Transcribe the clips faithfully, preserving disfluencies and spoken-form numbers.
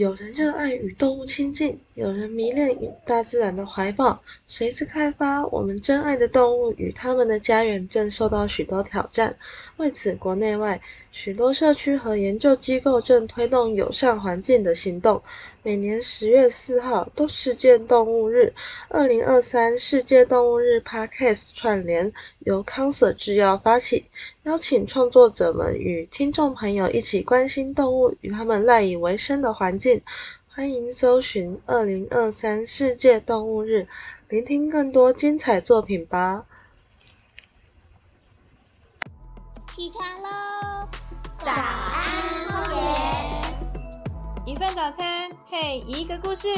有人热爱与动物亲近，有人迷恋与大自然的怀抱。随之开发，我们珍爱的动物与他们的家园正受到许多挑战。为此，国内外许多社区和研究机构正推动友善环境的行动。每年十月四号都世界动物日 ,二零二三 世界动物日 Podcast 串联由康舍制药发起，邀请创作者们与听众朋友一起关心动物与他们赖以为生的环境。欢迎搜寻二零二三世界动物日，聆听更多精彩作品吧。起床喽！早安，荒野！一份早餐配一个故事。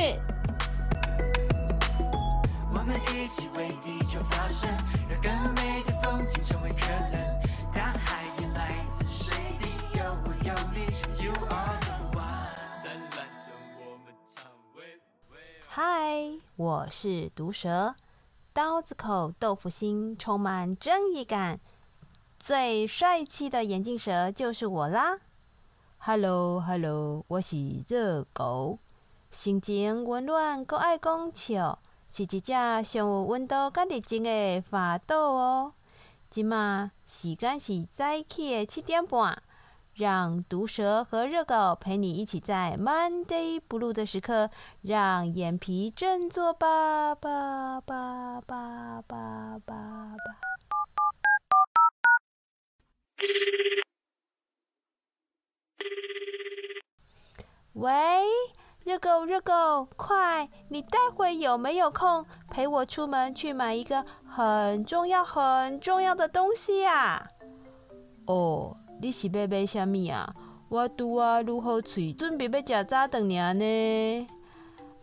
我们一起为地球发声，让更美的风景成为可能。大海也来自水滴，有我有你 ，You are the one。灿烂着我们常微微。嗨，我是毒蛇，刀子口豆腐心，充满正义感。最帅气的眼镜蛇就是我啦 ！Hello Hello， 我是热狗，心情温暖，阁爱讲笑，是一只上有温度佮热情的法斗哦。即马时间是早起的七点半，让毒蛇和热狗陪你一起在 Monday Blue 的时刻，让眼皮振作吧吧吧吧吧吧吧。喂，热狗热狗，快！你待会有没有空陪我出门去买一个很重要很重要的东西啊？哦，你是要买什么啊？我拄啊如何嘴准备要食早顿尔呢？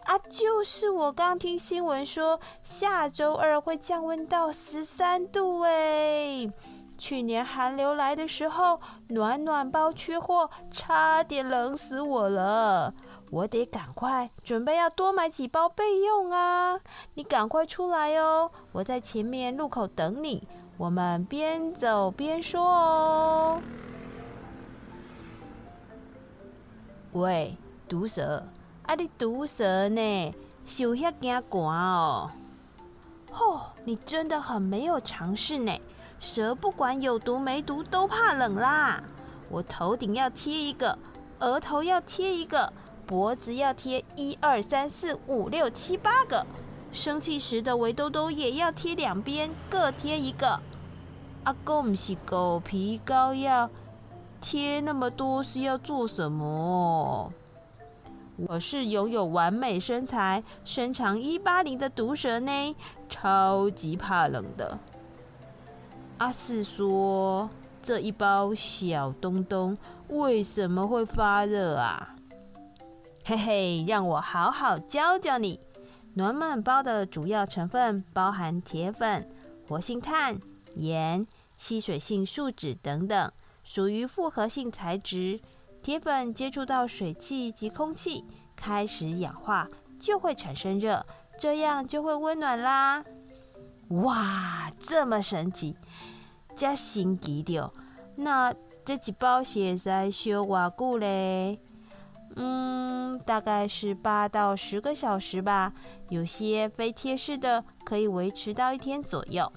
啊，就是我刚听新闻说，下周二会降温到十三度哎。去年寒流来的时候，暖暖包缺货，差点冷死我了。我得赶快准备要多买几包备用啊！你赶快出来哦，我在前面路口等你。我们边走边说哦。喂，毒蛇，啊你毒蛇呢？受遐惊寒哦！吼，你真的很没有常识呢。蛇不管有毒没毒都怕冷啦！我头顶要贴一个，额头要贴一个，脖子要贴一二三四五六七八个，生气时的围兜兜也要贴两边各贴一个。啊，够不是狗皮膏药，贴那么多是要做什么？我是拥有完美身材、身长一八零的毒蛇呢，超级怕冷的。阿四说：“这一包小东东为什么会发热啊？”嘿嘿，让我好好教教你。暖暖包的主要成分包含铁粉、活性炭、盐、吸水性树脂等等，属于复合性材质。铁粉接触到水汽及空气，开始氧化，就会产生热，这样就会温暖啦。哇，这么神奇，这神奇到，那这一包是可以烧多久嘞？嗯，大概是八到十个小时吧，有些非贴式的可以维持到一天左右。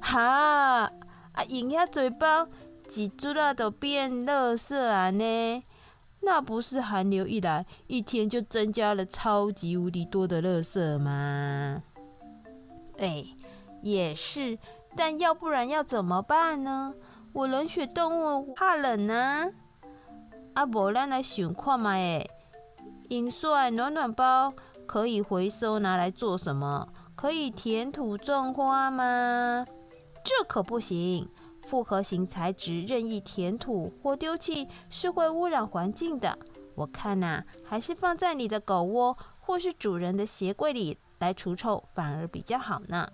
哈，啊，用遐多包，一撮啊就变垃圾啊呢？那不是寒流一来，一天就增加了超级无敌多的垃圾吗？哎，也是，但要不然要怎么办呢？我冷血动物怕冷啊！啊，不然来想看嘛哎，银帅暖暖包可以回收拿来做什么？可以填土种花吗？这可不行，复合型材质任意填土或丢弃是会污染环境的。我看呐、啊，还是放在你的狗窝或是主人的鞋柜里。来除臭反而比较好呢。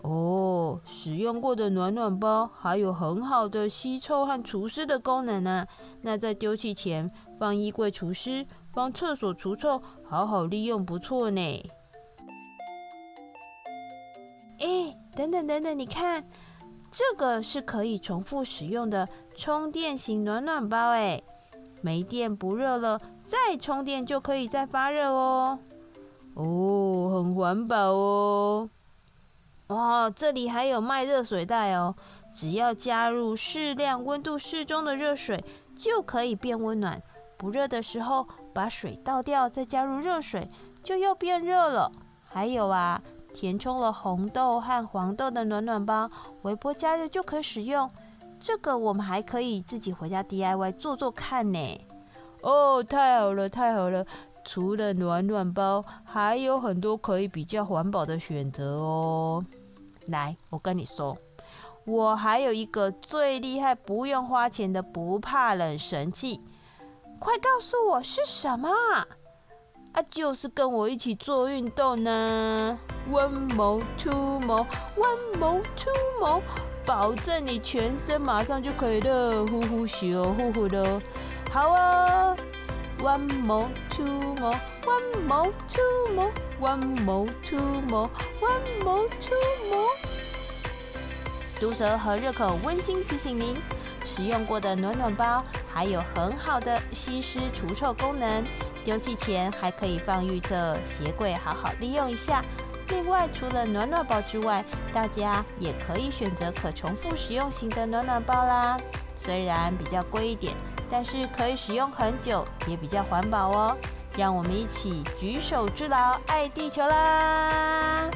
哦，使用过的暖暖包还有很好的吸臭和除湿的功能啊！那在丢弃前帮衣柜除湿，帮厕所除臭，好好利用，不错呢。哎，等等等等，你看，这个是可以重复使用的充电型暖暖包哎，没电不热了，再充电就可以再发热哦。哦，很环保哦。哇，这里还有卖热水袋哦，只要加入适量温度适中的热水，就可以变温暖。不热的时候把水倒掉，再加入热水，就又变热了。还有啊，填充了红豆和黄豆的暖暖包，微波加热就可以使用。这个我们还可以自己回家 D I Y 做做看呢。哦，太好了，太好了！除了暖暖包，还有很多可以比较环保的选择哦。来，我跟你说，我还有一个最厉害、不用花钱的不怕冷神器，快告诉我是什么啊？啊，就是跟我一起做运动呢。温谋出谋，温谋出谋。保证你全身马上就可以热呼呼咻呼呼的，好啊！弯毛出毛，弯毛出毛，弯毛出毛，弯毛出毛。毒蛇和热狗温馨提醒您，使用过的暖暖包还有很好的吸湿除臭功能，丢弃前还可以放预测鞋柜，好好利用一下。另外，除了暖暖包之外，大家也可以选择可重复使用型的暖暖包啦。虽然比较贵一点，但是可以使用很久，也比较环保哦。让我们一起举手之劳，爱地球啦！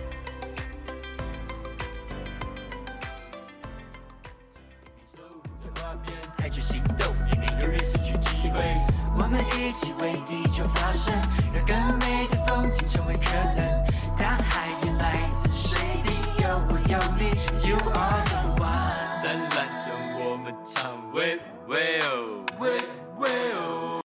我们一起为地球发声，让更美的风景成为可能。大海也来自水滴，有我有你 ，You are the one。灿烂着我们唱，喂喂哦，喂喂哦。